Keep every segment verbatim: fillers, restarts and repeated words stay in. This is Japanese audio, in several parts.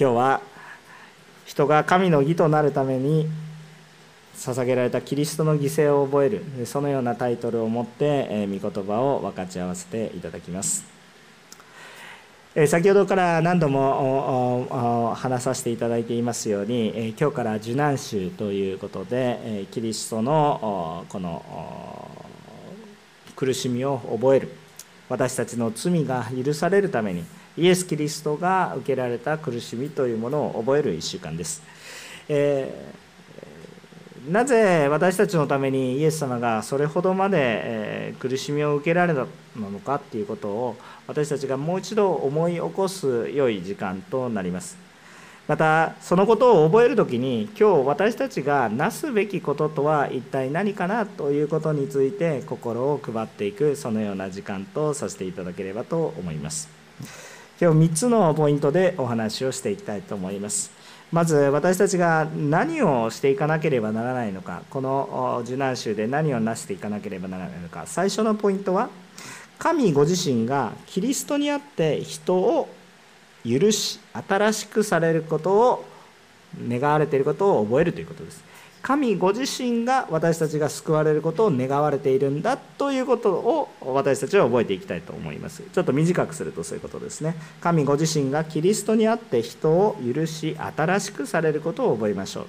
今日は人が神の義となるために捧げられたキリストの犠牲を覚える、そのようなタイトルを持って御言葉を分かち合わせていただきます。先ほどから何度も話させていただいていますように、今日から受難週ということでキリストのこの苦しみを覚える、私たちの罪が許されるためにイエス・キリストが受けられた苦しみというものを覚えるいっしゅうかんです。えーなぜ私たちのためにイエス様がそれほどまで苦しみを受けられたのかということを、私たちがもう一度思い起こす良い時間となります。またそのことを覚えるときに、今日私たちがなすべきこととは一体何かなということについて心を配っていく、そのような時間とさせていただければと思います。今日みっつのポイントでお話をしていきたいと思います。まず私たちが何をしていかなければならないのか、この受難週で何をなしていかなければならないのか、最初のポイントは、神ご自身がキリストにあって人を許し、新しくされることを願われていることを覚えるということです。神ご自身が私たちが救われることを願われているんだということを、私たちは覚えていきたいと思います。ちょっと短くするとそういうことですね。神ご自身がキリストにあって人を許し、新しくされることを覚えましょう。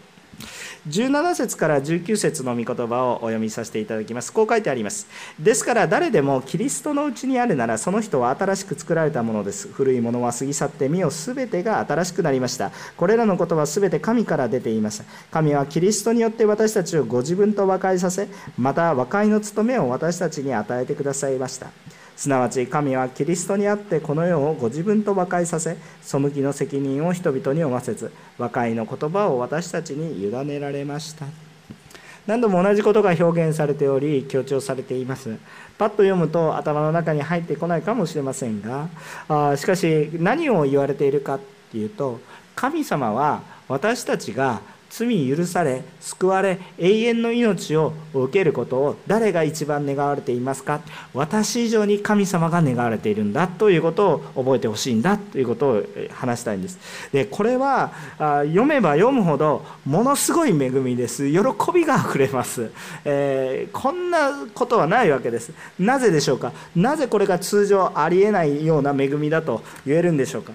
じゅうななせつからじゅうきゅうせつの御言葉をお読みさせていただきます。こう書いてあります。ですから誰でもキリストのうちにあるなら、その人は新しく作られたものです。古いものは過ぎ去って、見よ、すべてが新しくなりました。これらのことはすべて神から出ています。神はキリストによって私たちをご自分と和解させ、また和解の務めを私たちに与えてくださいました。すなわち神はキリストにあってこの世をご自分と和解させ、背きの責任を人々に負わせず、和解の言葉を私たちに委ねられました。何度も同じことが表現されており、強調されています。パッと読むと頭の中に入ってこないかもしれませんが、あしかし何を言われているかというと、神様は私たちが罪許され、救われ、永遠の命を受けることを誰が一番願われていますか？私以上に神様が願われているんだということを覚えてほしいんだということを話したいんです。で、これは読めば読むほどものすごい恵みです。喜びがあふれます、えー。こんなことはないわけです。なぜでしょうか？なぜこれが通常ありえないような恵みだと言えるんでしょうか？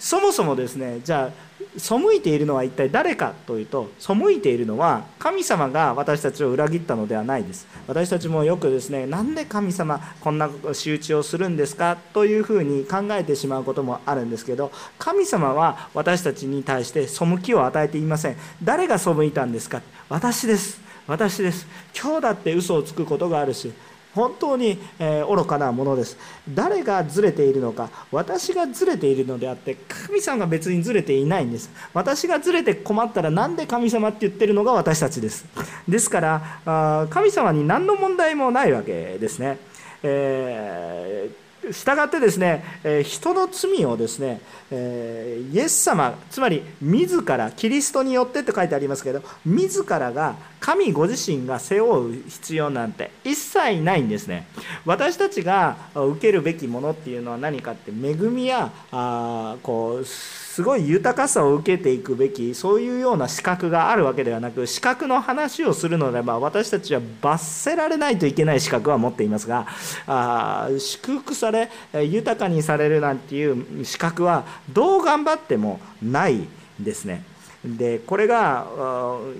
そもそもですね、じゃあ背いているのは一体誰かというと、背いているのは神様が私たちを裏切ったのではないです。私たちもよくですね、なんで神様こんな仕打ちをするんですかというふうに考えてしまうこともあるんですけど、神様は私たちに対して背きを与えていません。誰が背いたんですか？私です。私です。今日だって嘘をつくことがあるし、本当に愚かなものです。誰がずれているのか、私がずれているのであって、神様が別にずれていないんです。私がずれて困ったら、なんで神様って言ってるのが私たちです。ですから、神様に何の問題もないわけですね。えーしたがってですね、人の罪をですね、イエス様、つまり自ら、キリストによってって書いてありますけど、自らが、神ご自身が背負う必要なんて一切ないんですね。私たちが受けるべきものっていうのは何かって、恵みや、あこう、すごい豊かさを受けていくべき、そういうような資格があるわけではなく、資格の話をするのでは私たちは罰せられないといけない資格は持っていますが、あ祝福され豊かにされるなんていう資格はどう頑張ってもないですね。でこれが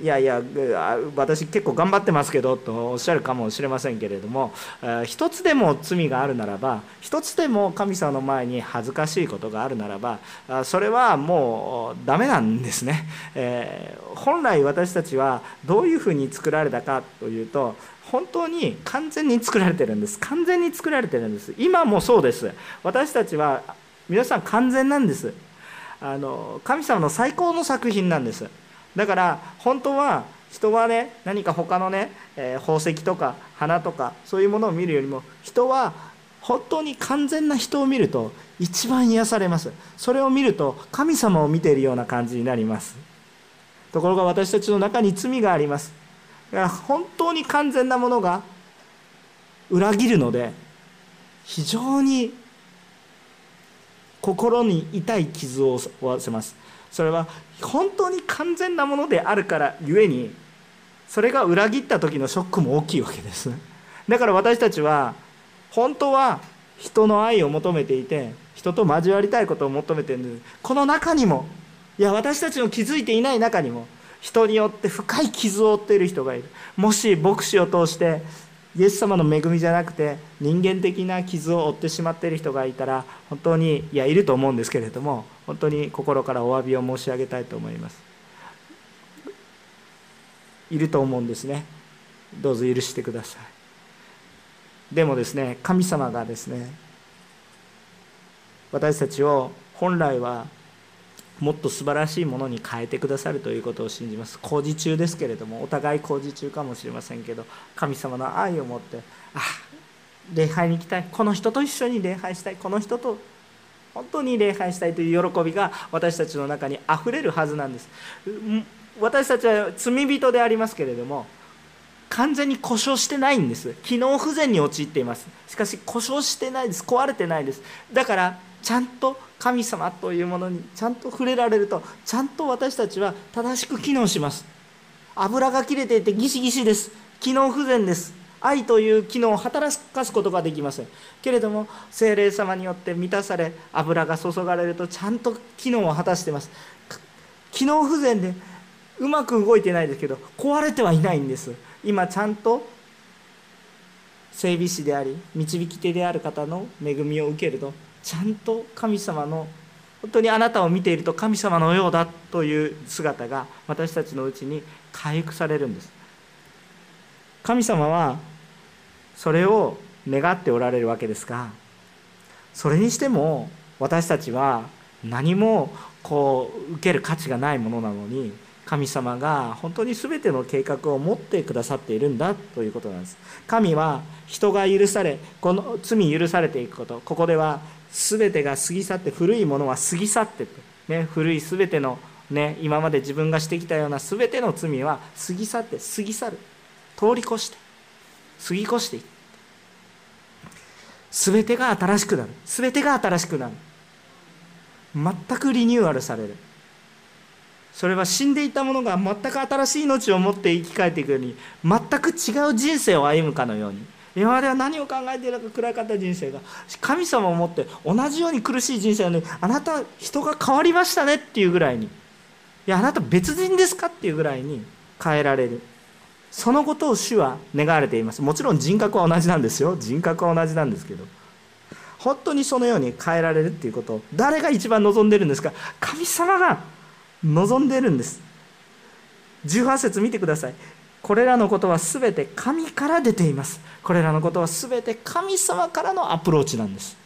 いやいや私結構頑張ってますけどとおっしゃるかもしれませんけれども、一つでも罪があるならば、一つでも神様の前に恥ずかしいことがあるならば、それはもうダメなんですね、えー、本来私たちはどういうふうに作られたかというと、本当に完全に作られてるんです。完全に作られてるんです。今もそうです。私たちは皆さん完全なんです。あの神様の最高の作品なんです。だから本当は人はね、何か他のね、えー、宝石とか花とかそういうものを見るよりも、人は本当に完全な人を見ると一番癒されます。それを見ると神様を見ているような感じになります。ところが私たちの中に罪があります。だから本当に完全なものが裏切るので、非常に心に痛い傷を負わせます。それは本当に完全なものであるからゆえに、それが裏切った時のショックも大きいわけです。だから私たちは本当は人の愛を求めていて、人と交わりたいことを求めている。この中にも、いや私たちの気づいていない中にも、人によって深い傷を負っている人がいる。もし牧師を通してイエス様の恵みじゃなくて人間的な傷を負ってしまっている人がいたら、本当にいやいると思うんですけれども、本当に心からお詫びを申し上げたいと思います。いると思うんですね。どうぞ許してください。でもですね、神様がですね、私たちを本来はもっと素晴らしいものに変えてくださるということを信じます。工事中ですけれども、お互い工事中かもしれませんけど、神様の愛を持って、あ、礼拝に行きたい、この人と一緒に礼拝したい、この人と本当に礼拝したいという喜びが私たちの中にあふれるはずなんです。私たちは罪人でありますけれども、完全に故障してないんです。機能不全に陥っています。しかし故障してないです。壊れてないです。だからちゃんと神様というものにちゃんと触れられると、ちゃんと私たちは正しく機能します。油が切れていてギシギシです。機能不全です。愛という機能を働かすことができませんけれども、聖霊様によって満たされ、油が注がれるとちゃんと機能を果たしています。機能不全でうまく動いてないですけど、壊れてはいないんです。今ちゃんと整備士であり導き手である方の恵みを受けると、ちゃんと神様の、本当にあなたを見ていると神様のようだという姿が私たちのうちに回復されるんです。神様はそれを願っておられるわけですが、それにしても私たちは何もこう受ける価値がないものなのに、神様が本当に全ての計画を持ってくださっているんだということなんです。神は人が許され、この罪許されていくこと、ここでは全てが過ぎ去って、古いものは過ぎ去って、ね、古い全ての、ね、今まで自分がしてきたような全ての罪は過ぎ去って、過ぎ去る、通り越して、過ぎ越していく、全てが新しくなる、全てが新しくなる、全くリニューアルされる。それは死んでいたものが全く新しい命を持って生き返っていくように、全く違う人生を歩むかのように、今までは何を考えているか暗かった人生が、神様をもって同じように苦しい人生なのに、あなた人が変わりましたねっていうぐらいに、いやあなた別人ですかっていうぐらいに変えられる。そのことを主は願われています。もちろん人格は同じなんですよ。人格は同じなんですけど、本当にそのように変えられるっていうことを誰が一番望んでるんですか。神様が望んでいるんです。じゅうはち節見てください。これらのことはすべて神から出ています。これらのことはすべて神様からのアプローチなんです。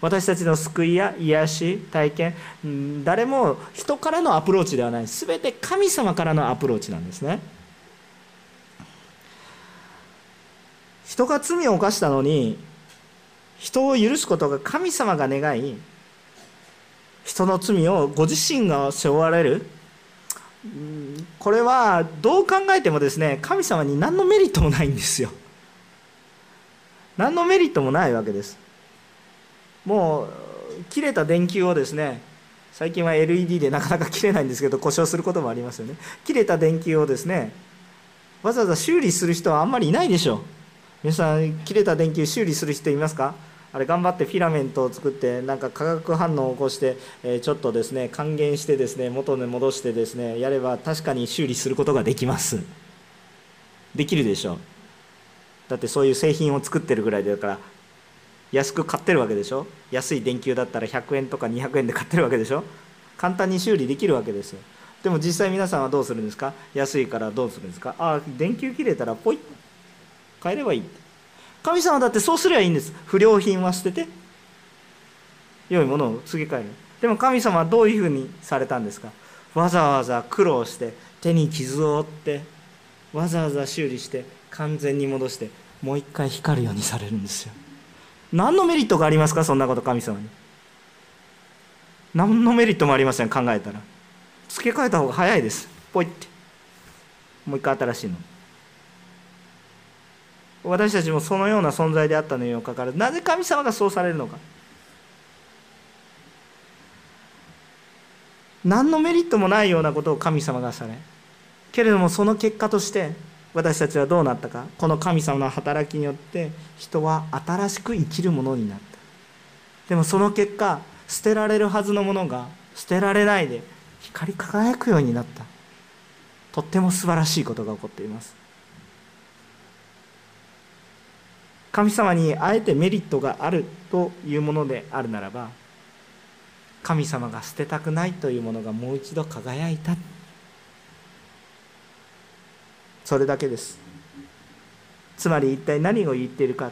私たちの救いや癒し、体験、誰も人からのアプローチではない。すべて神様からのアプローチなんですね。人が罪を犯したのに、人を許すことが神様が願い、人の罪をご自身が背負われる、これはどう考えてもですね、神様に何のメリットもないんですよ。何のメリットもないわけです。もう切れた電球をですね、最近は エルイーディー でなかなか切れないんですけど、故障することもありますよね。切れた電球をですね、わざわざ修理する人はあんまりいないでしょう。皆さん、切れた電球修理する人いますか？あれ頑張ってフィラメントを作って、なんか化学反応を起こして、えー、ちょっとですね還元してですね元に戻してですねやれば、確かに修理することができます。できるでしょう。だってそういう製品を作ってるぐらいだから、安く買ってるわけでしょ。安い電球だったらひゃくえんとかにひゃくえんで買ってるわけでしょ。簡単に修理できるわけですよ。でも実際皆さんはどうするんですか？安いからどうするんですか？ああ、電球切れたらポイッと買えればいい。神様だってそうすればいいんです。不良品は捨てて良いものを告げ替える。でも神様はどういうふうにされたんですか？わざわざ苦労して、手に傷を負って、わざわざ修理して、完全に戻して、もう一回光るようにされるんですよ。何のメリットがありますか？そんなこと、神様に何のメリットもありません。考えたら付け替えた方が早いです。ポイってもう一回新しいの。私たちもそのような存在であったのにもかかわらず、なぜ神様がそうされるのか。何のメリットもないようなことを神様がされ、けれどもその結果として私たちはどうなったか。この神様の働きによって人は新しく生きるものになった。でもその結果、捨てられるはずのものが捨てられないで光り輝くようになった。とっても素晴らしいことが起こっています。神様にあえてメリットがあるというものであるならば、神様が捨てたくないというものがもう一度輝いた、それだけです。つまり一体何を言っているか、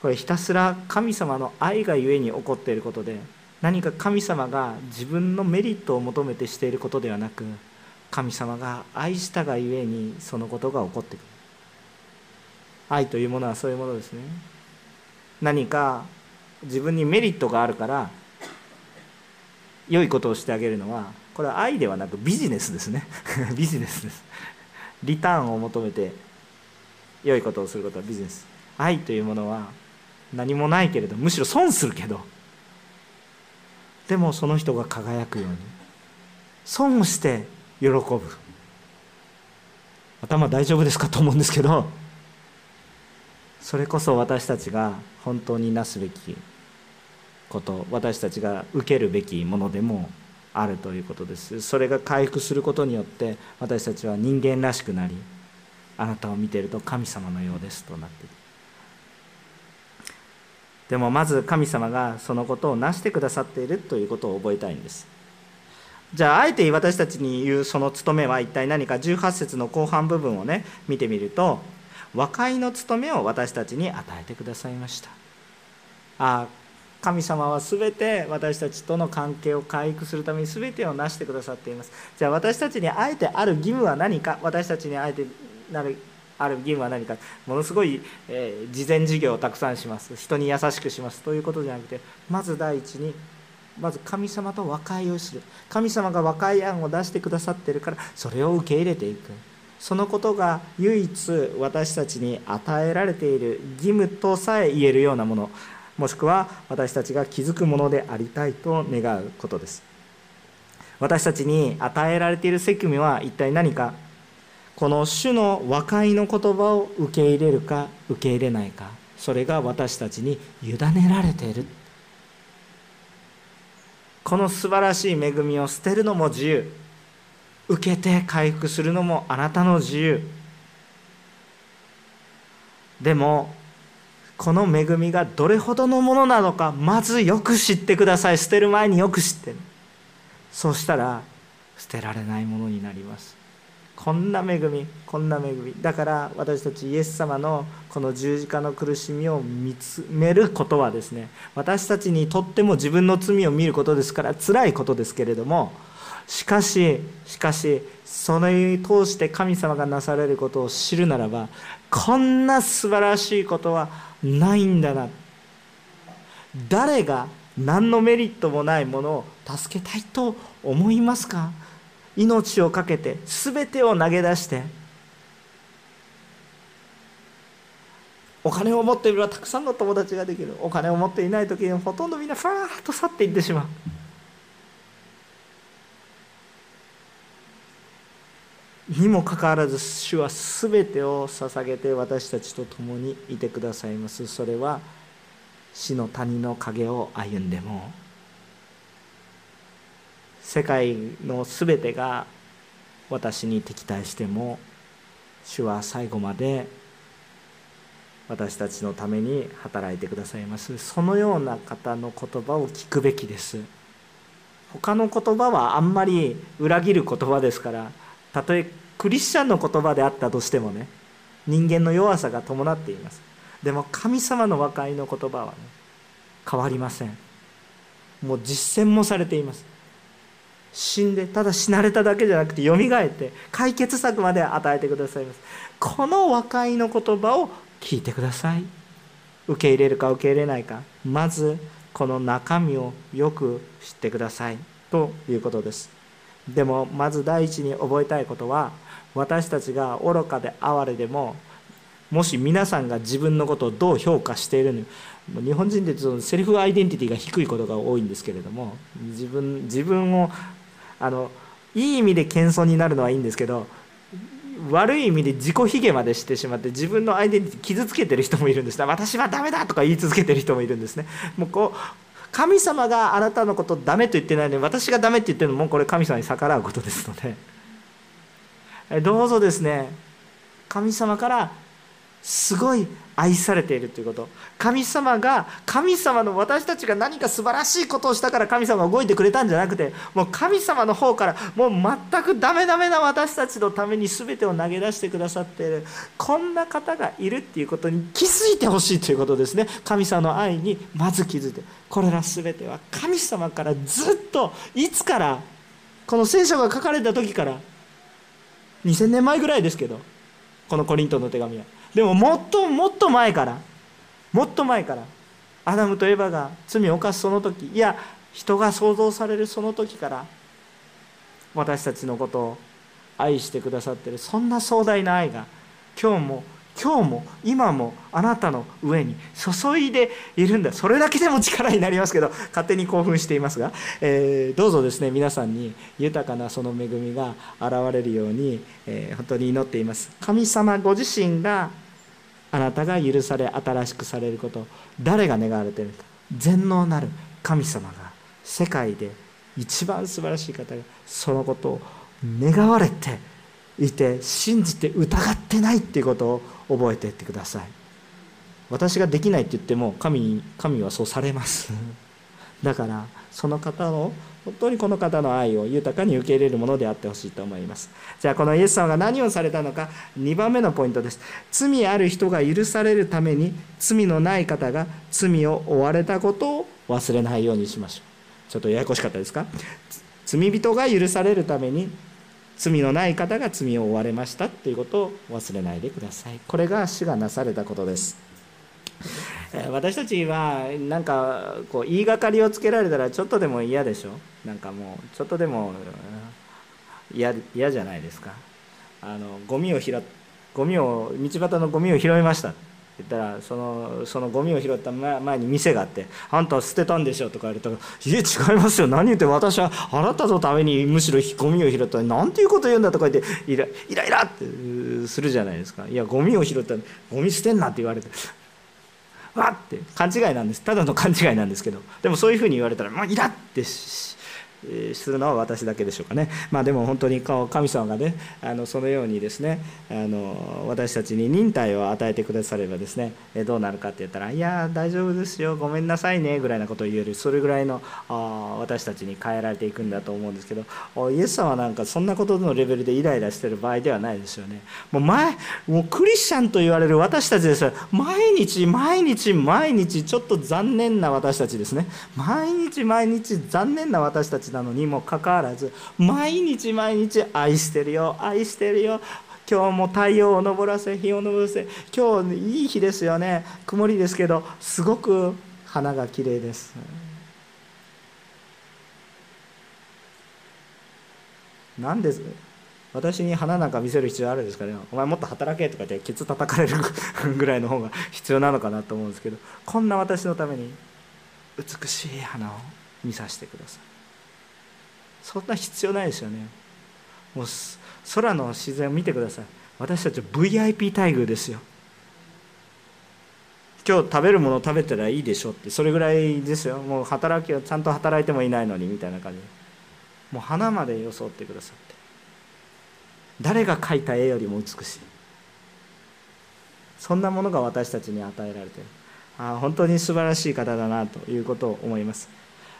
これひたすら神様の愛がゆえに起こっていることで、何か神様が自分のメリットを求めてしていることではなく、神様が愛したがゆえにそのことが起こってくる。愛というものはそういうものですね。何か自分にメリットがあるから良いことをしてあげるのは、これは愛ではなくビジネスですねビジネスです。リターンを求めて良いことをすることはビジネス。愛というものは何もないけれど、むしろ損するけど、でもその人が輝くように、損をして喜ぶ。頭大丈夫ですかと思うんですけど、それこそ私たちが本当になすべきこと、私たちが受けるべきものでもあるということです。それが回復することによって、私たちは人間らしくなり、あなたを見ていると神様のようですとなっている。でもまず神様がそのことをなしてくださっているということを覚えたいんです。じゃああえて私たちに言うその務めは一体何か。じゅうはち節の後半部分をね見てみると、和解の務めを私たちに与えてくださいました。ああ、神様はすべて私たちとの関係を回復するためにすべてをなしてくださっています。じゃあ私たちにあえてある義務は何か。私たちにあえてなるある義務は何か。ものすごい、えー、慈善事業をたくさんします、人に優しくしますということじゃなくて、まず第一にまず神様と和解をする。神様が和解案を出してくださっているから、それを受け入れていく。そのことが唯一私たちに与えられている義務とさえ言えるようなもの、もしくは私たちが気づくものでありたいと願うことです。私たちに与えられている責務は一体何か。この主の和解の言葉を受け入れるか受け入れないか、それが私たちに委ねられている。この素晴らしい恵みを捨てるのも自由、受けて回復するのもあなたの自由。でもこの恵みがどれほどのものなのか、まずよく知ってください。捨てる前によく知って、そうしたら捨てられないものになります。こんな恵み、こんな恵みだから、私たちイエス様のこの十字架の苦しみを見つめることはですね、私たちにとっても自分の罪を見ることですから辛いことですけれども、しかししかしそれを通して神様がなされることを知るならば、こんな素晴らしいことはないんだな。誰が何のメリットもないものを助けたいと思いますか。命を懸けて全てを投げ出して、お金を持っていればたくさんの友達ができる、お金を持っていない時にほとんどみんなファーッと去っていってしまう。にもかかわらず主は全てを捧げて私たちと共にいてくださいます。それは死の谷の影を歩んでも、世界の全てが私に敵対しても、主は最後まで私たちのために働いてくださいます。そのような方の言葉を聞くべきです。他の言葉はあんまり裏切る言葉ですから、たとえクリスチャンの言葉であったとしてもね、人間の弱さが伴っています。でも神様の和解の言葉は、ね、変わりません。もう実践もされています。死んで、ただ死なれただけじゃなくて蘇って解決策まで与えてくださいます。この和解の言葉を聞いてください。受け入れるか受け入れないか、まずこの中身をよく知ってくださいということです。でもまず第一に覚えたいことは、私たちが愚かで哀れでももし皆さんが自分のことをどう評価しているのか。日本人でそのセルフアイデンティティが低いことが多いんですけれども、自分自分をあのいい意味で謙遜になるのはいいんですけど、悪い意味で自己卑下までしてしまって自分のアイデンティティ傷つけてる人もいるんです。私はダメだとか言い続けてる人もいるんですね。もうこう神様があなたのことダメと言ってないのに、私がダメって言ってるのもこれ神様に逆らうことですので、どうぞですね、神様からすごい愛されているということ、神様が神様の私たちが何か素晴らしいことをしたから神様が動いてくれたんじゃなくて、もう神様の方からもう全くダメダメな私たちのために全てを投げ出してくださっている、こんな方がいるっていうことに気づいてほしいということですね。神様の愛にまず気づいて、これら全ては神様からずっといつからこの聖書が書かれた時からにせんねんまえぐらいですけど、このコリントの手紙はでももっともっと前からもっと前からアダムとエバが罪を犯すその時、いや人が創造されるその時から私たちのことを愛してくださっている、そんな壮大な愛が今日も今日も今もあなたの上に注いでいるんだ。それだけでも力になりますけど、勝手に興奮していますが、えー、どうぞですね皆さんに豊かなその恵みが現れるように、えー、本当に祈っています。神様ご自身があなたが許され新しくされることを誰が願われているか、全能なる神様が世界で一番素晴らしい方がそのことを願われていて、信じて疑ってないっていうことを覚えていってください。私ができないって言っても 神, 神はそうされますだからその方の本当にこの方の愛を豊かに受け入れるものであってほしいと思います。じゃあこのイエス様が何をされたのか、にばんめのポイントです。罪ある人が許されるために罪のない方が罪を負われたことを忘れないようにしましょう。ちょっとややこしかったですか。罪人が許されるために罪のない方が罪を負われましたということを忘れないでください。これが主がなされたことです。私たちはなんかこう言いがかりをつけられたらちょっとでも嫌でしょ。なんかもうちょっとでも嫌じゃないですか。あのゴミを拾ゴミを道端のゴミを拾いましたって言ったら、そのそのゴミを拾った前に店があって「あんたは捨てたんでしょ」とか言われたら「いえ違いますよ、何言って、私はあなたのためにむしろゴミを拾ったのになんていうこと言うんだ」とか言ってイライライラってするじゃないですか。いやゴミを拾ったらゴミ捨てんなって言われて。わって勘違いなんです。ただの勘違いなんですけど、でもそういうふうに言われたらもうイラッてするのは私だけでしょうかね。まあでも本当に神様がね、あのそのようにですね、あの私たちに忍耐を与えてくださればですね、どうなるかって言ったら、いや大丈夫ですよ、ごめんなさいねぐらいなことを言える、それぐらいのあ私たちに変えられていくんだと思うんですけど、イエス様なんかそんなことのレベルでイライラしてる場合ではないですよね。もう前もうクリスチャンと言われる私たちですよ。毎日毎日毎日ちょっと残念な私たちですね。毎日毎日残念な私たちなのにもかかわらず、毎日毎日愛してるよ愛してるよ、今日も太陽を昇らせ日を昇らせ、今日いい日ですよね、曇りですけどすごく花が綺麗です、なんです私に花なんか見せる必要あるんですかね。お前もっと働けとか言ってケツ叩かれるぐらいの方が必要なのかなと思うんですけど、こんな私のために美しい花を見させてください。そんな必要ないですよね。もう空の自然を見てください。私たちは ブイアイピー 待遇ですよ。今日食べるもの食べたらいいでしょって、それぐらいですよ。もう働きはちゃんと働いてもいないのにみたいな感じで、もう花まで装ってくださって、誰が描いた絵よりも美しい、そんなものが私たちに与えられている。ああ本当に素晴らしい方だなということを思います。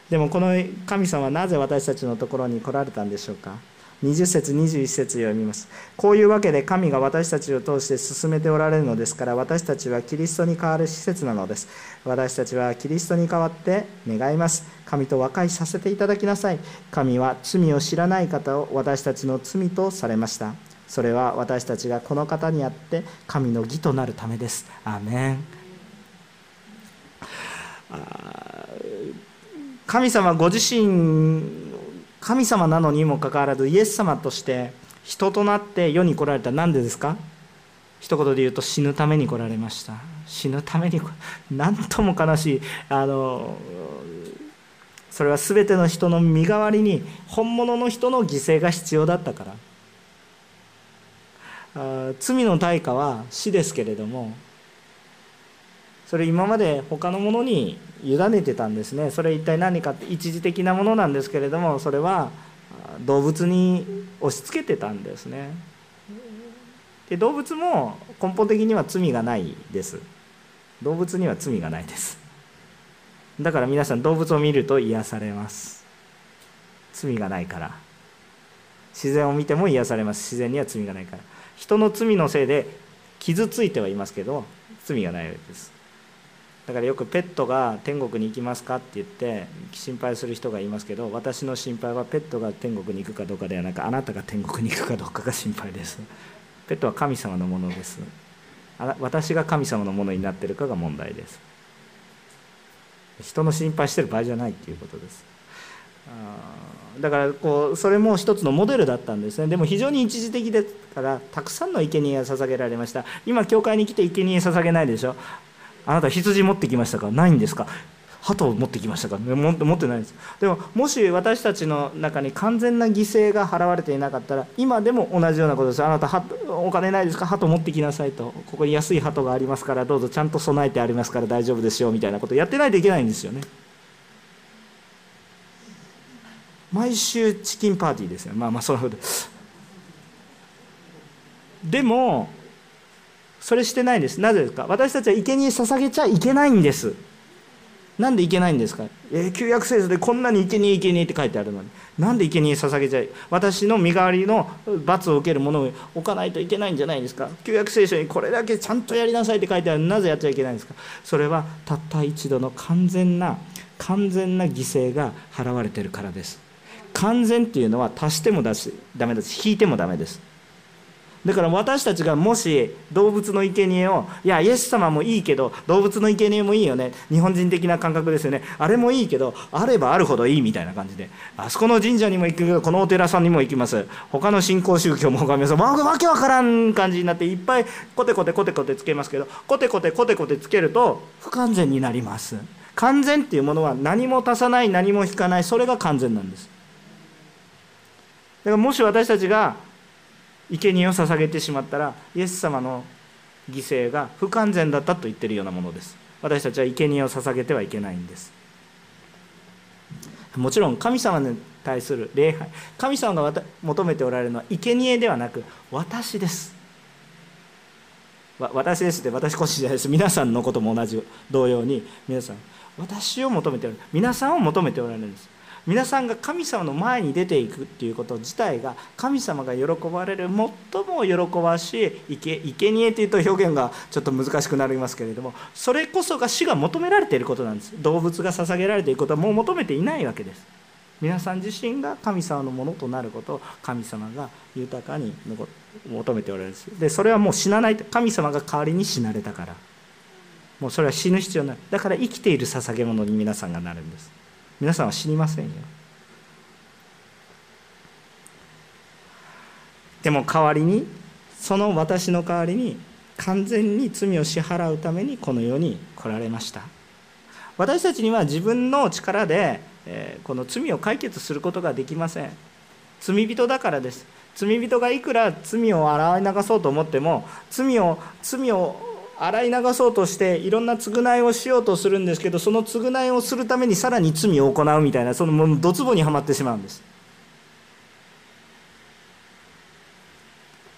でもこの神様はなぜ私たちのところに来られたんでしょうか。にじゅっせつにじゅういっせつ読みます。こういうわけで神が私たちを通して進めておられるのですから、私たちはキリストに代わる施設なのです。私たちはキリストに代わって願います。神と和解させていただきなさい。神は罪を知らない方を私たちの罪とされました。それは私たちがこの方にあって神の義となるためです。アーメン。あ神様ご自身、神様なのにもかかわらずイエス様として人となって世に来られた、なんでですか。一言で言うと死ぬために来られました。死ぬために、なんとも悲しい、あのそれは全ての人の身代わりに本物の人の犠牲が必要だったから。あ、罪の対価は死ですけれども、それ今まで他のものに委ねてたんですね。それ一体何かって一時的なものなんですけれども、それは動物に押し付けてたんですね。で、動物も根本的には罪がないです。動物には罪がないです。だから皆さん、動物を見ると癒されます。罪がないから。自然を見ても癒されます。自然には罪がないから。人の罪のせいで傷ついてはいますけど、罪がないわけです。だからよくペットが天国に行きますかって言って心配する人がいますけど、私の心配はペットが天国に行くかどうかではなく、あなたが天国に行くかどうかが心配です。ペットは神様のものです。私が神様のものになっているかが問題です。人の心配してる場合じゃないということです。だからこう、それも一つのモデルだったんですね。でも非常に一時的だからたくさんの生贄が捧げられました。今教会に来て生贄捧げないでしょ。あなた羊持ってきましたか？ないんですか？鳩を持ってきましたか？持ってないんです。でも、もし私たちの中に完全な犠牲が払われていなかったら、今でも同じようなことです。あなたお金ないですか？鳩持ってきなさいと。ここに安い鳩がありますから、どうぞ、ちゃんと備えてありますから大丈夫ですよ、みたいなことをやってないといけないんですよね。毎週チキンパーティーですよ。まあまあ、そういうことです。でもそれしてないんです。なぜですか？私たちは生贄捧げちゃいけないんです。なんでいけないんですか？えー、旧約聖書でこんなに生贄生贄って書いてあるのに、なんで生贄捧げちゃい、私の身代わりの罰を受けるものを置かないといけないんじゃないですか？旧約聖書にこれだけちゃんとやりなさいって書いてあるのに、なぜやっちゃいけないんですか？それはたった一度の完全な完全な犠牲が払われてるからです。完全っていうのは足してもだしダメだし、引いてもダメです。だから私たちがもし動物の生贄を、いやイエス様もいいけど動物の生贄もいいよね、日本人的な感覚ですよね、あれもいいけどあればあるほどいいみたいな感じで、あそこの神社にも行くけどこのお寺さんにも行きます、他の信仰宗教も拝みます、わけわからん感じになっていっぱいコテコテコテコテつけますけど、コテコテコテコテつけると不完全になります。完全っていうものは何も足さない何も引かない、それが完全なんです。だからもし私たちが生贄を捧げてしまったら、イエス様の犠牲が不完全だったと言っているようなものです。私たちは生贄を捧げてはいけないんです。もちろん神様に対する礼拝、神様が求めておられるのは生贄ではなく私です。わ私ですって私こっちじゃないです。皆さんのことも同じ同様に、皆さん私を求めておられる、皆さんを求めておられるんです。皆さんが神様の前に出ていくっていうこと自体が、神様が喜ばれる最も喜ばしい生贄というと表現がちょっと難しくなりますけれども、それこそが主が求められていることなんです。動物が捧げられていることはもう求めていないわけです。皆さん自身が神様のものとなることを神様が豊かに求めておられるんです。でそれはもう死なない、神様が代わりに死なれたから、もうそれは死ぬ必要ない。だから生きている捧げ物に皆さんがなるんです。皆さんは死にませんよ。でも代わりに、その私の代わりに完全に罪を支払うためにこの世に来られました。私たちには自分の力でこの罪を解決することができません。罪人だからです。罪人がいくら罪を洗い流そうと思っても、罪を罪を洗い流そうとしていろんな償いをしようとするんですけど、その償いをするためにさらに罪を行うみたいな、そのどつぼにはまってしまうんです。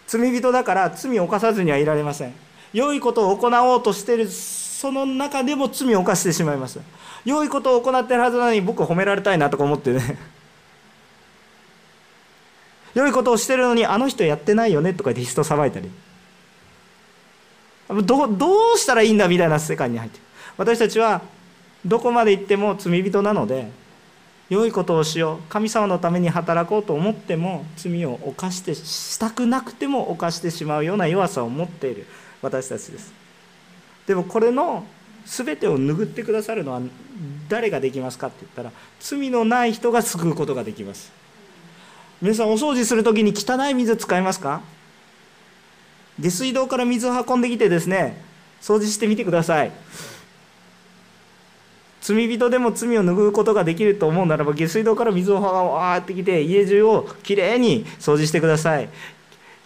罪人だから罪を犯さずにはいられません。良いことを行おうとしているその中でも罪を犯してしまいます。良いことを行っているはずなのに、僕褒められたいなとか思ってね良いことをしてるのに、あの人やってないよねとか言って人さばいたり、ど, どうしたらいいんだみたいな世界に入っている。私たちはどこまで行っても罪人なので、良いことをしよう、神様のために働こうと思っても罪を犯してしたくなくても犯してしまうような弱さを持っている私たちです。でもこれの全てを拭ってくださるのは誰ができますかって言ったら、罪のない人が救うことができます。皆さんお掃除するときに汚い水使いますか？下水道から水を運んできてですね、掃除してみてください。罪人でも罪を拭うことができると思うならば、下水道から水をわーってきて、家中をきれいに掃除してください。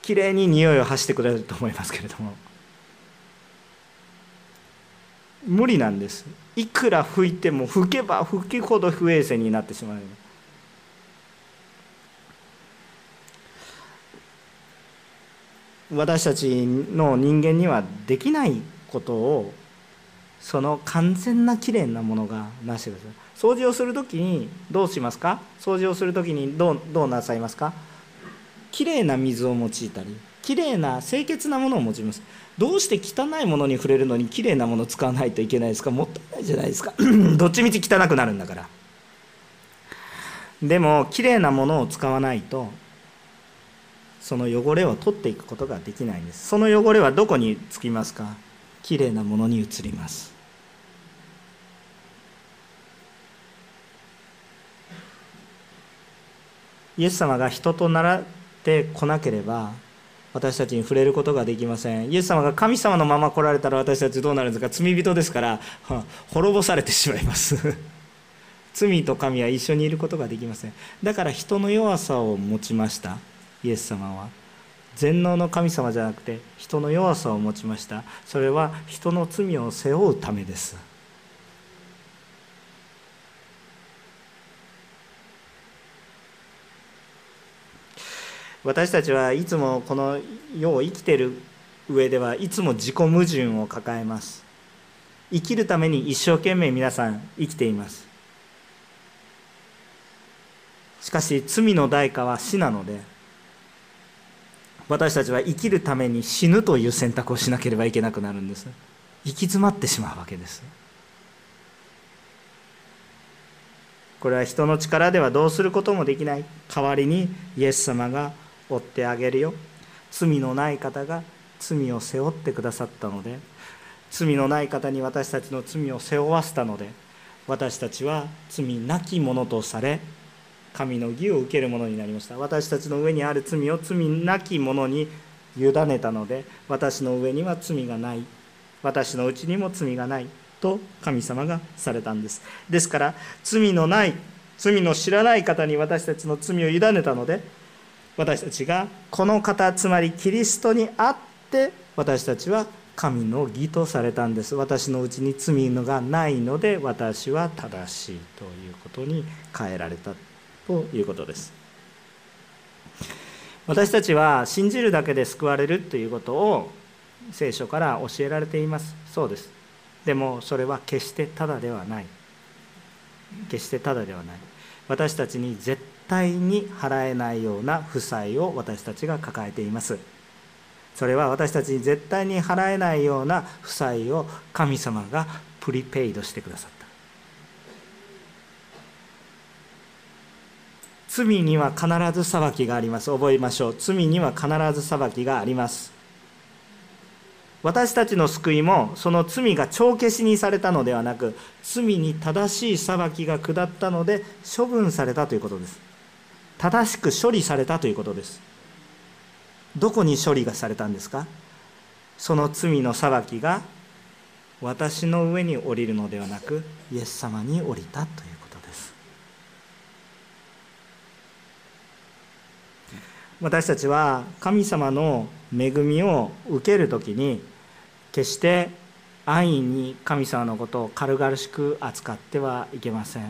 きれいに匂いを発してくれると思いますけれども、無理なんです。いくら拭いても、拭けば拭くほど不衛生になってしまう。私たちの人間にはできないことを、その完全なきれいなものがなしてください。掃除をするときにどうしますか？掃除をするときにどう、どうなさいますか？きれいな水を用いたり、きれいな清潔なものを用います。どうして汚いものに触れるのにきれいなものを使わないといけないですか？もったいないじゃないですか。どっちみち汚くなるんだから。でもきれいなものを使わないと、その汚れを取っていくことができないんです。その汚れはどこにつきますか？きれいなものに移ります。イエス様が人とならってこなければ、私たちに触れることができません。イエス様が神様のまま来られたら、私たちどうなるんですか？罪人ですから、滅ぼされてしまいます。罪と神は一緒にいることができません。だから人の弱さを持ちました。イエス様は全能の神様じゃなくて、人の弱さを持ちました。それは人の罪を背負うためです。私たちはいつもこの世を生きている上では、いつも自己矛盾を抱えます。生きるために一生懸命皆さん生きています。しかし罪の代価は死なので、私たちは生きるために死ぬという選択をしなければいけなくなるんです。行き詰まってしまうわけです。これは人の力ではどうすることもできない。代わりにイエス様が追ってあげるよ。罪のない方が罪を背負ってくださったので、罪のない方に私たちの罪を背負わせたので、私たちは罪なき者とされ、神の義を受けるものになりました。私たちの上にある罪を罪なき者に委ねたので、私の上には罪がない、私のうちにも罪がないと神様がされたんです。ですから罪のない、罪の知らない方に私たちの罪を委ねたので、私たちがこの方、つまりキリストにあって、私たちは神の義とされたんです。私のうちに罪がないので、私は正しいということに変えられたということです。私たちは信じるだけで救われるということを聖書から教えられています。そうです。でもそれは決してただではない。決してただではない。私たちに絶対に払えないような負債を私たちが抱えています。それは私たちに絶対に払えないような負債を神様がプリペイドしてくださった。罪には必ず裁きがあります。覚えましょう。罪には必ず裁きがあります。私たちの救いも、その罪が帳消しにされたのではなく、罪に正しい裁きが下ったので、処分されたということです。正しく処理されたということです。どこに処理がされたんですか？その罪の裁きが、私の上に降りるのではなく、イエス様に降りたという。私たちは神様の恵みを受けるときに、決して安易に神様のことを軽々しく扱ってはいけません。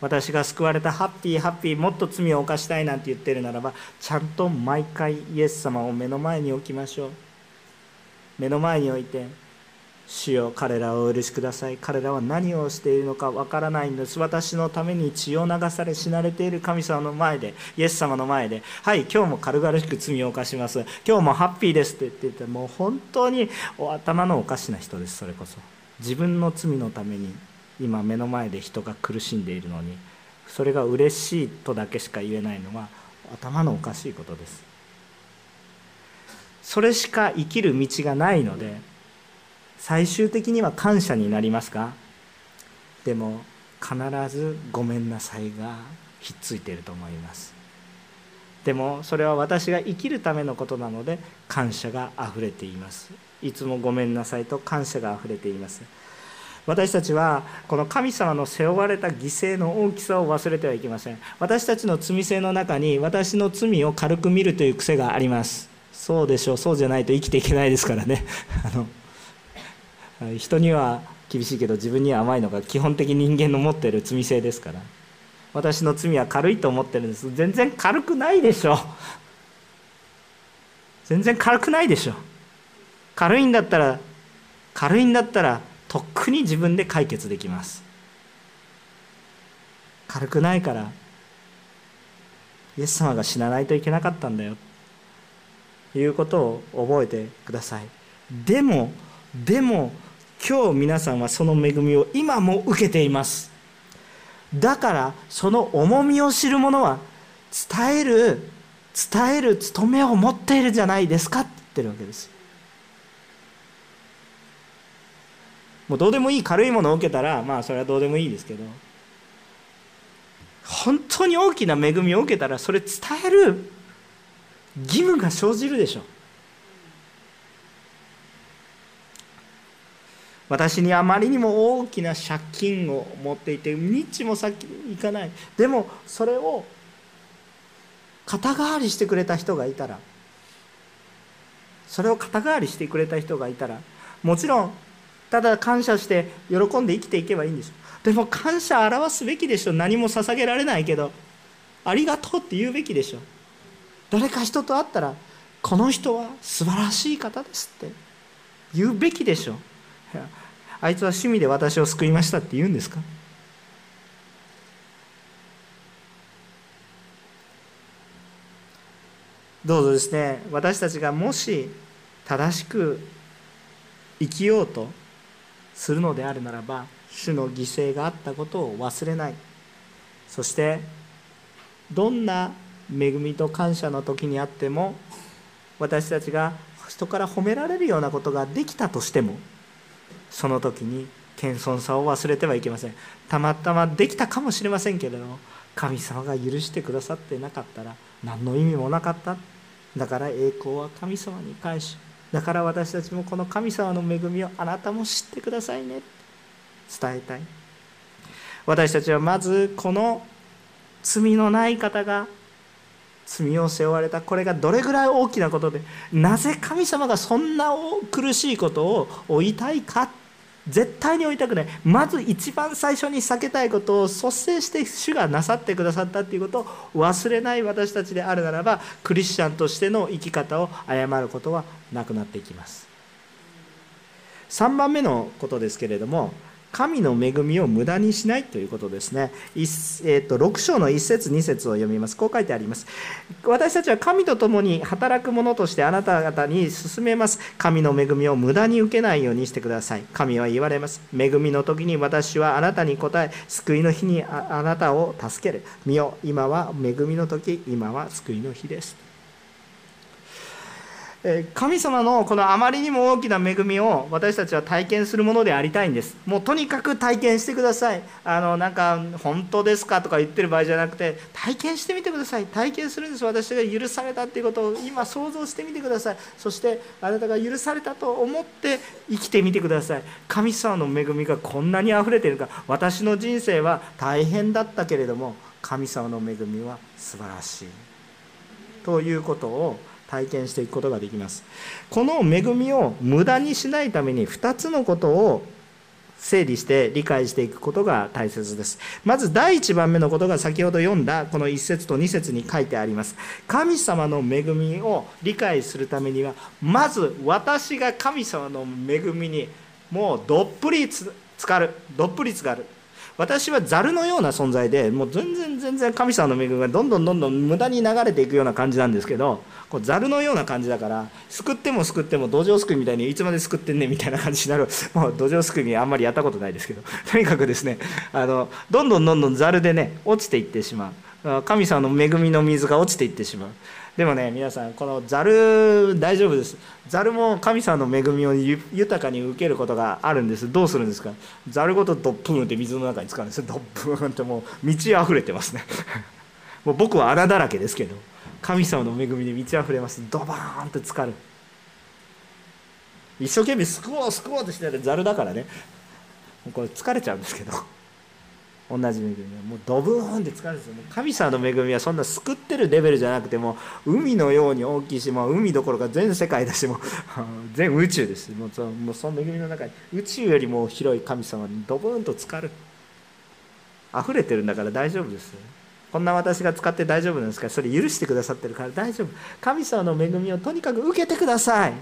私が救われた、ハッピーハッピー、もっと罪を犯したいなんて言ってるならば、ちゃんと毎回イエス様を目の前に置きましょう。目の前に置いて、主よ、彼らをお許しください。彼らは何をしているのかわからないんです。私のために血を流され死なれている神様の前で、イエス様の前で、はい、今日も軽々しく罪を犯します。今日もハッピーですって言っていて、もう本当にお頭のおかしな人です、それこそ。自分の罪のために、今目の前で人が苦しんでいるのに、それが嬉しいとだけしか言えないのは、頭のおかしいことです。それしか生きる道がないので、最終的には感謝になりますか？でも必ずごめんなさいがひっついていると思います。でもそれは私が生きるためのことなので感謝があふれています。いつもごめんなさいと感謝があふれています。私たちはこの神様の背負われた犠牲の大きさを忘れてはいけません。私たちの罪性の中に私の罪を軽く見るという癖があります。そうでしょう、そうじゃないと生きていけないですからねあの人には厳しいけど自分には甘いのが基本的に人間の持っている罪性ですから、私の罪は軽いと思ってるんです。全然軽くないでしょ。全然軽くないでしょ。軽いんだったら軽いんだったらとっくに自分で解決できます。軽くないから、イエス様が死なないといけなかったんだよということを覚えてください。でもでも今日皆さんはその恵みを今も受けています。だからその重みを知る者は伝える伝える務めを持っているじゃないですかって言ってるわけです。もうどうでもいい軽いものを受けたらまあそれはどうでもいいですけど、本当に大きな恵みを受けたらそれ伝える義務が生じるでしょう。私にあまりにも大きな借金を持っていて日も先に行かない。でもそれを肩代わりしてくれた人がいたらそれを肩代わりしてくれた人がいたらもちろんただ感謝して喜んで生きていけばいいんでしょう。でも感謝を表すべきでしょ。何も捧げられないけどありがとうって言うべきでしょ。誰か人と会ったらこの人は素晴らしい方ですって言うべきでしょ。あいつは趣味で私を救いましたって言うんですか？どうぞですね、私たちがもし正しく生きようとするのであるならば、主の犠牲があったことを忘れない。そしてどんな恵みと感謝の時にあっても、私たちが人から褒められるようなことができたとしても、その時に謙遜さを忘れてはいけません。たまたまできたかもしれませんけれど、神様が許してくださってなかったら何の意味もなかった。だから栄光は神様に返し、だから私たちもこの神様の恵みをあなたも知ってくださいね、伝えたい。私たちはまずこの罪のない方が罪を背負われた、これがどれぐらい大きなことで、なぜ神様がそんな苦しいことを負いたいか。絶対に負いたくない。まず一番最初に避けたいことを率先して主がなさってくださったということを忘れない私たちであるならば、クリスチャンとしての生き方を誤ることはなくなっていきます。さんばんめのことですけれども、神の恵みを無駄にしないということですね。えー、とろく章のいっ節に節を読みます。こう書いてあります。私たちは神と共に働く者としてあなた方に勧めます。神の恵みを無駄に受けないようにしてください。神は言われます。恵みの時に私はあなたに答え、救いの日に あ, あなたを助ける。見よ、今は恵みの時、今は救いの日です。神様のこのあまりにも大きな恵みを私たちは体験するものでありたいんです。もうとにかく体験してください。あのなんか本当ですかとか言ってる場合じゃなくて、体験してみてください。体験するんです。私が許されたっていうことを今想像してみてください。そしてあなたが許されたと思って生きてみてください。神様の恵みがこんなにあふれているか。私の人生は大変だったけれども神様の恵みは素晴らしいということを体験していくことができます。この恵みを無駄にしないためにふたつのことを整理して理解していくことが大切です。まずだいいちばんめのことが先ほど読んだこのいっ節とに節に書いてあります。神様の恵みを理解するためには、まず私が神様の恵みにもうどっぷりつかるどっぷりつかる私はザルのような存在で、もう全然全然神様の恵みがどんどんどんどん無駄に流れていくような感じなんですけど、こうザルのような感じだから、救っても救っても土壌救いみたいにいつまで救ってんねんみたいな感じになる。もう土壌救いにあんまりやったことないですけど、とにかくですね、あのどんどんどんどんザルでね落ちていってしまう。神様の恵みの水が落ちていってしまう。でもね皆さん、このザル大丈夫です。ザルも神様の恵みを豊かに受けることがあるんです。どうするんですか？ザルごとドップーンって水の中に浸かるんですよ。ドップーンってもう満ち溢れてますねもう僕は穴だらけですけど、神様の恵みに満ち溢れます。ドバーンって浸かる。一生懸命救おう救おうとしてるざるだからね、もうこれ疲れちゃうんですけど、同じ恵みはもうドブーンって疲れるんですよ。神様の恵みはそんな救ってるレベルじゃなくて、もう海のように大きいし、もう海どころか全世界だし、もう全宇宙です。もうその恵みの中に宇宙よりも広い神様にドブーンと浸かる。溢れてるんだから大丈夫ですよ。こんな私が使って大丈夫なんですから、それ許してくださってるから大丈夫。神様の恵みをとにかく受けてください。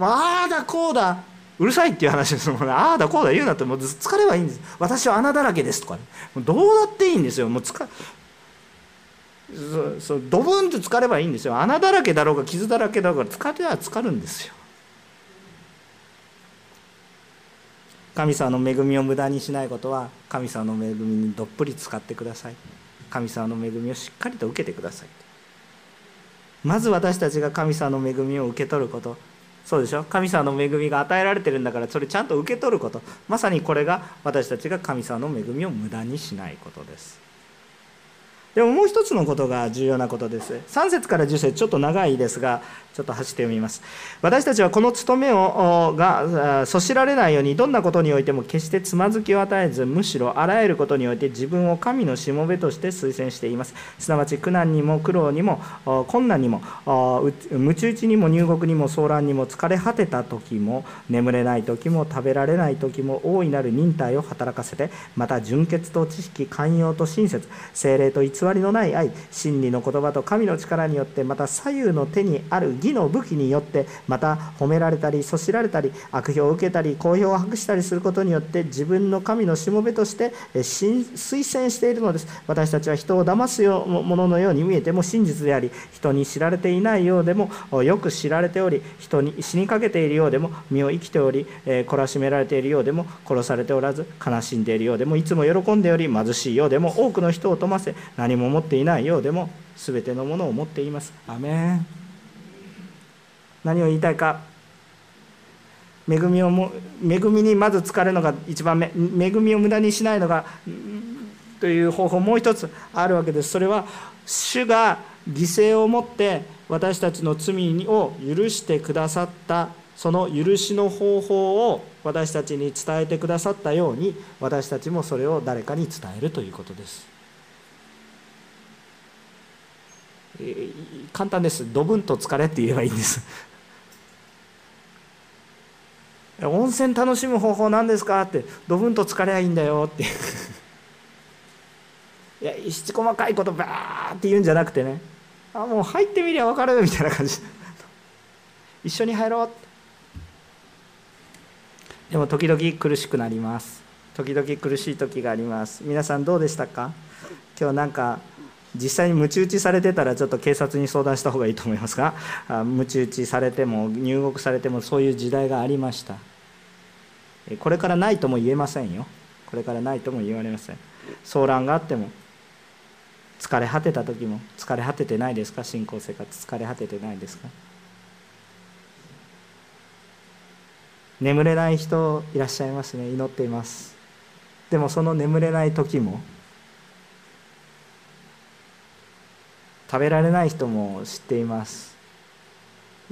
ああだこうだうるさいっていう話ですもんね。ああだこうだ言うなって、もう疲ればいいんです。私は穴だらけですとかね、もうどうだっていいんですよ。もう疲れそうそうドブンと疲ればいいんですよ。穴だらけだろうが傷だらけだろうが、疲れは疲るんですよ。神様の恵みを無駄にしないことは、神様の恵みにどっぷり使ってください。神様の恵みをしっかりと受けてください。まず私たちが神様の恵みを受け取ること、そうでしょ。神様の恵みが与えられてるんだから、それちゃんと受け取ること、まさにこれが私たちが神様の恵みを無駄にしないことです。でももう一つのことが重要なことです。さん節からじゅう節、ちょっと長いですが、ちょっと走って読みます。私たちはこの務めをがそしられないように、どんなことにおいても決してつまずきを与えず、むしろあらゆることにおいて自分を神のしもべとして推薦しています。すなわち苦難にも苦労にも困難にもむち打ちにも入国にも騒乱にも、疲れ果てた時も眠れない時も食べられない時も、大いなる忍耐を働かせて、また純潔と知識、寛容と親切、聖霊と偽りのない愛、真理の言葉と神の力によって、また左右の手にある義の武器によって、また褒められたりそしられたり悪評を受けたり好評を博したりすることによって、自分の神のしもべとして推薦しているのです。私たちは人を騙すもののように見えても真実であり、人に知られていないようでもよく知られており、人に死にかけているようでも身を生きており、懲らしめられているようでも殺されておらず、悲しんでいるようでもいつも喜んでおり、貧しいようでも多くの人を富ませ、何も持っていないようでも全てのものを持っています。アメン。何を言いたいか、恵みをも恵みにまず疲れるのがいちばんめ、恵みを無駄にしないのがという方法、もう一つあるわけです。それは主が犠牲をもって私たちの罪を許してくださった、その許しの方法を私たちに伝えてくださったように、私たちもそれを誰かに伝えるということです。簡単です。ドブンと疲れって言えばいいんです。温泉楽しむ方法なんですかって、ドブンと疲れはいいんだよっていや七細かいことバーって言うんじゃなくてね、あもう入ってみりゃ分かるみたいな感じ一緒に入ろうって。でも時々苦しくなります。時々苦しい時があります。皆さんどうでしたか。今日なんか実際にむち打ちされてたら、ちょっと警察に相談した方がいいと思いますが、むち打ちされても入獄されても、そういう時代がありました。これからないとも言えませんよ。これからないとも言われません。騒乱があっても、疲れ果てた時も、疲れ果ててないですか。信仰生活疲れ果ててないですか。眠れない人いらっしゃいますね。祈っています。でもその眠れない時も、食べられない人も知っています。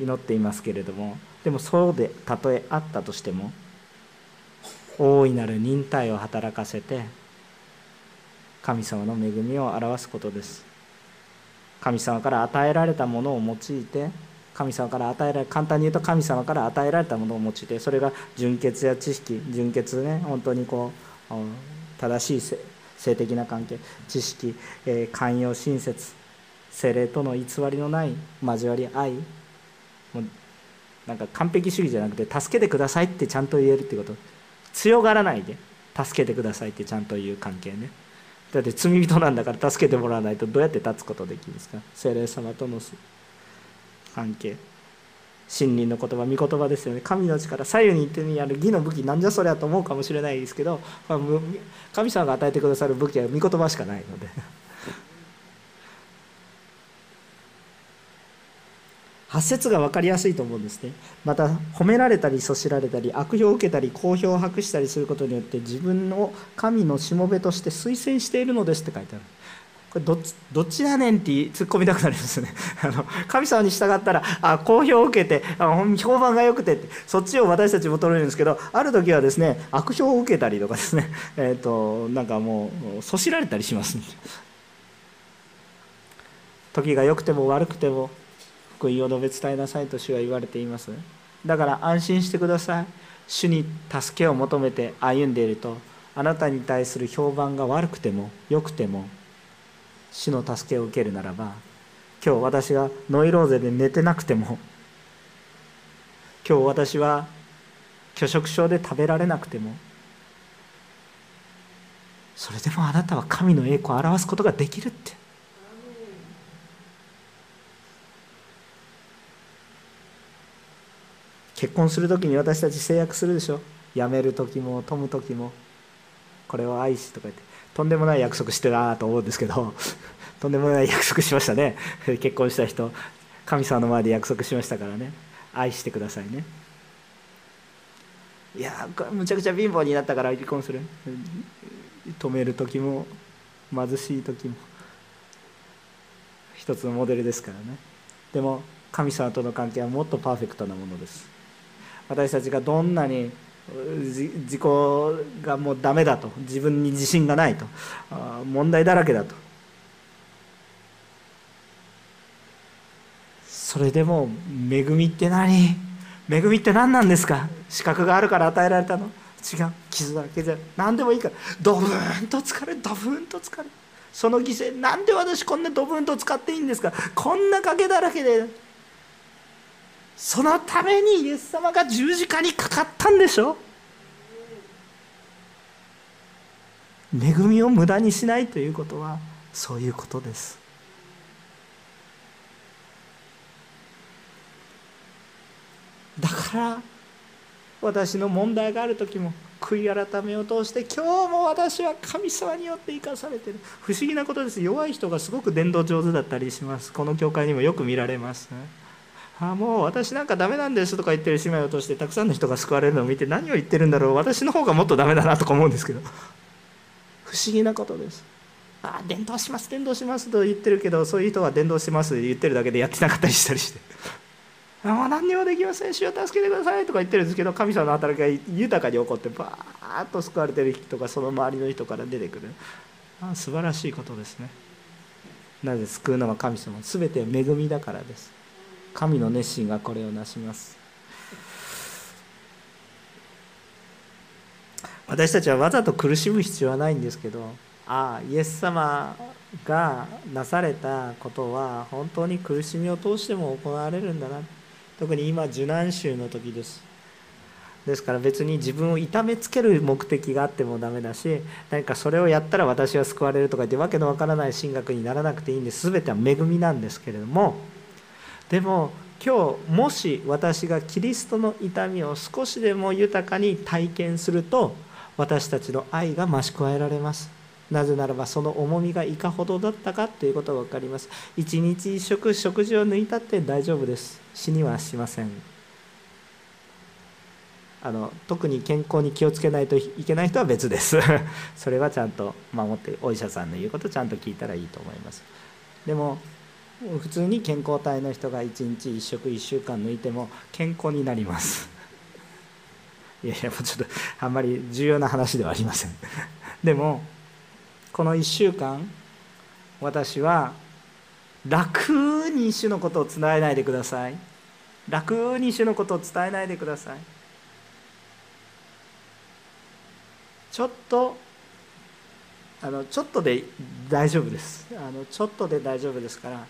祈っていますけれども、でもそうでたとえあったとしても、大いなる忍耐を働かせて神様の恵みを表すことです。神様から与えられたものを用いて、神様から与えられ簡単に言うと神様から与えられたものを用いて、それが純潔や知識、純潔ね、本当にこう正しい性的な関係、知識、えー、寛容、親切、聖霊との偽りのない交わり、愛、もうなんか完璧主義じゃなくて、助けてくださいってちゃんと言えるってこと。強がらないで助けてくださいってちゃんと言う関係ね。だって罪人なんだから、助けてもらわないとどうやって立つことできるんですか。聖霊様との関係、真理の言葉、御言葉ですよね。神の力、左右に手にある義の武器、なんじゃそりゃと思うかもしれないですけど、神様が与えてくださる武器は御言葉しかないので、はち節が分かりやすいと思うんですね。また褒められたりそしられたり悪評を受けたり好評を博したりすることによって、自分を神のしもべとして推薦しているのですって書いてある。これ ど, どっちやねんって突っ込みたくなりますねあの神様に従ったらあ好評を受けてあ評判が良く て, ってそっちを私たちも取れるんですけど、ある時はですね悪評を受けたりとかですね、えっとなんかもうそしられたりします、ね、時が良くても悪くても福音を述べ伝えなさいと主は言われています。だから安心してください。主に助けを求めて歩んでいると、あなたに対する評判が悪くても良くても主の助けを受けるならば、今日私がノイローゼで寝てなくても、今日私は拒食症で食べられなくても、それでもあなたは神の栄光を表すことができるって。結婚するときに私たち制約するでしょ。辞めるときも富むときもこれを愛しとか言って、とんでもない約束してたなと思うんですけどとんでもない約束しましたね結婚した人、神様の前で約束しましたからね、愛してくださいね。いやーむちゃくちゃ貧乏になったから離婚する、止める時も貧しい時も一つのモデルですからね。でも神様との関係はもっとパーフェクトなものです。私たちがどんなに自己がもうダメだと、自分に自信がないと、問題だらけだと、それでも恵みって何、恵みって何なんですか、資格があるから与えられたの、違う、傷だけじゃ何でもいいから、ドブーンと疲れる、ドブーンと疲れる、その犠牲、なんで私こんなドブーンと使っていいんですか、こんな賭けだらけで、そのためにイエス様が十字架にかかったんでしょ。恵みを無駄にしないということはそういうことです。だから私の問題がある時も悔い改めを通して、今日も私は神様によって生かされている。不思議なことです。弱い人がすごく伝道上手だったりします。この教会にもよく見られますね。ああもう私なんかダメなんですとか言ってる姉妹を通してたくさんの人が救われるのを見て、何を言ってるんだろう、私の方がもっとダメだなとか思うんですけど不思議なことです。ああ伝道します伝道しますと言ってるけど、そういう人は伝道しますと言ってるだけでやってなかったりしたりしてああもう何にもできません、主を助けてくださいとか言ってるんですけど、神様の働きが豊かに起こってバーッと救われてる人がその周りの人から出てくる。ああ素晴らしいことですね。なぜ救うのは神様、全て恵みだからです。神の熱心がこれをなします。私たちはわざと苦しむ必要はないんですけど、ああイエス様がなされたことは本当に苦しみを通しても行われるんだな。特に今受難週の時です。ですから別に自分を痛めつける目的があってもダメだし、何かそれをやったら私は救われるとか言ってわけのわからない神学にならなくていいんです。全ては恵みなんですけれども、でも今日もし私がキリストの痛みを少しでも豊かに体験すると、私たちの愛が増し加えられます。なぜならばその重みがいかほどだったかということが分かります。一日一食食事を抜いたって大丈夫です。死にはしません。あの特に健康に気をつけないといけない人は別ですそれはちゃんと守って、お医者さんの言うことをちゃんと聞いたらいいと思います。でも普通に健康体の人がいちにちいち食いっしゅうかん抜いても健康になりますいやいやもうちょっとあんまり重要な話ではありませんでもこのいっしゅうかん私は楽に主のことを伝えないでください。楽に主のことを伝えないでください。ちょっとあのちょっとで大丈夫です。あのちょっとで大丈夫ですから、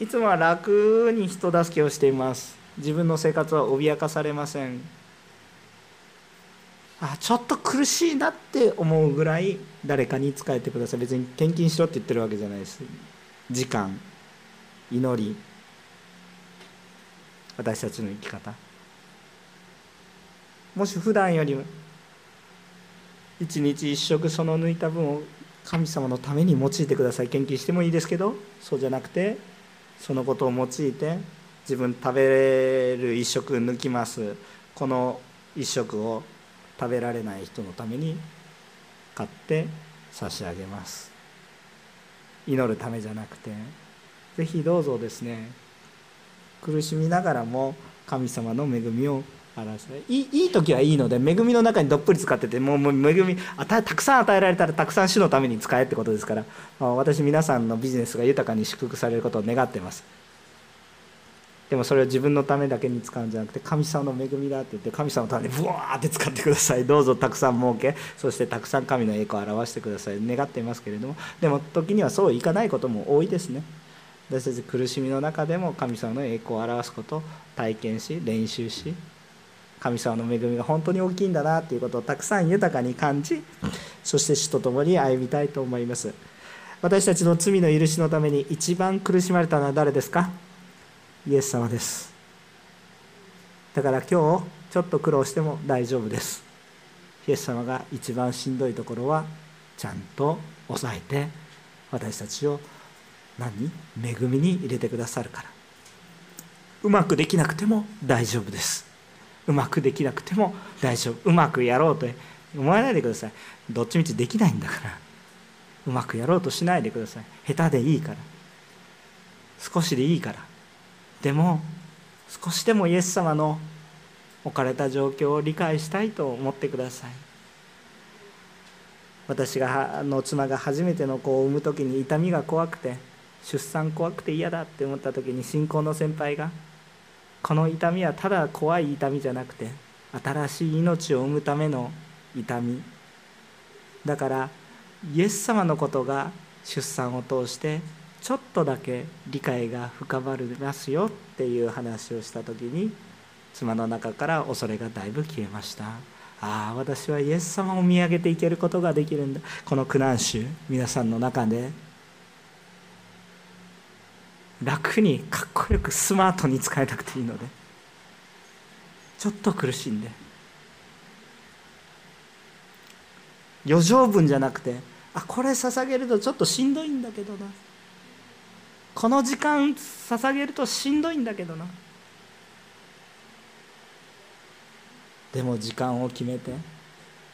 いつもは楽に人助けをしています。自分の生活は脅かされません。あちょっと苦しいなって思うぐらい誰かに仕えてください。別に献金しろって言ってるわけじゃないです。時間、祈り、私たちの生き方、もし普段よりも一日一食その抜いた分を神様のために用いてください。献金してもいいですけど、そうじゃなくてそのことを用いて、自分食べる一食抜きます、この一食を食べられない人のために買って差し上げます。祈るためじゃなくて、ぜひどうぞですね、苦しみながらも神様の恵みを表して、いい、いい時はいいので、恵みの中にどっぷり使ってて、もう、もう恵みたくさん与えられたら、たくさん主のために使えってことですから、私、皆さんのビジネスが豊かに祝福されることを願ってます。でもそれを自分のためだけに使うんじゃなくて、神様の恵みだって言って、神様のためにブワーって使ってください。どうぞたくさん儲け、そしてたくさん神の栄光を表してください、願っていますけれども、でも時にはそういかないことも多いですね。私たち苦しみの中でも神様の栄光を表すことを体験し、練習し、神様の恵みが本当に大きいんだなということをたくさん豊かに感じ、そして主と共に歩みたいと思います。私たちの罪の許しのために一番苦しまれたのは誰ですか？イエス様です。だから今日ちょっと苦労しても大丈夫です。イエス様が一番しんどいところはちゃんと抑えて、私たちを何恵みに入れてくださるから、うまくできなくても大丈夫です。うまくできなくても大丈夫。うまくやろうと思わないでください。どっちみちできないんだから、うまくやろうとしないでください。下手でいいから、少しでいいから、でも少しでもイエス様の置かれた状況を理解したいと思ってください。私がの妻が初めての子を産む時に痛みが怖くて、出産怖くて嫌だって思った時に、信仰の先輩が、この痛みはただ怖い痛みじゃなくて、新しい命を産むための痛みだから、イエス様のことが出産を通してちょっとだけ理解が深まりますよっていう話をした時に、妻の中から恐れがだいぶ消えました。ああ、私はイエス様を見上げていけることができるんだ。この苦難週、皆さんの中で楽にかっこよくスマートに使えなくていいので、ちょっと苦しんで、余剰分じゃなくて、あ、これ捧げるとちょっとしんどいんだけどな、この時間捧げるとしんどいんだけどな、でも時間を決めて、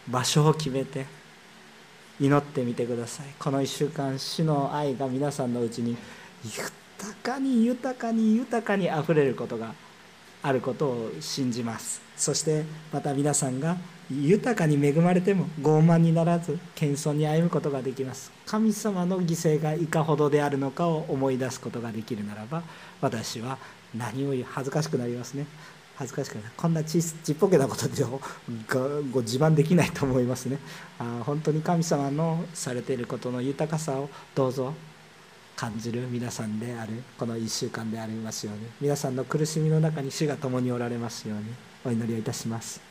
場所を決めて祈ってみてください。このいっしゅうかん、主の愛が皆さんのうちに豊かに豊かに豊かにあふれることがあることを信じます。そしてまた皆さんが豊かに恵まれても傲慢にならず、謙遜に歩むことができます。神様の犠牲がいかほどであるのかを思い出すことができるならば、私は何より恥ずかしくなりますね。恥ずかしくなります。こんなちっぽけなことでご自慢できないと思いますね。あ、本当に神様のされていることの豊かさをどうぞ感じる皆さんであるこのいっしゅうかんでありますように、皆さんの苦しみの中に主が共におられますようにお祈りをいたします。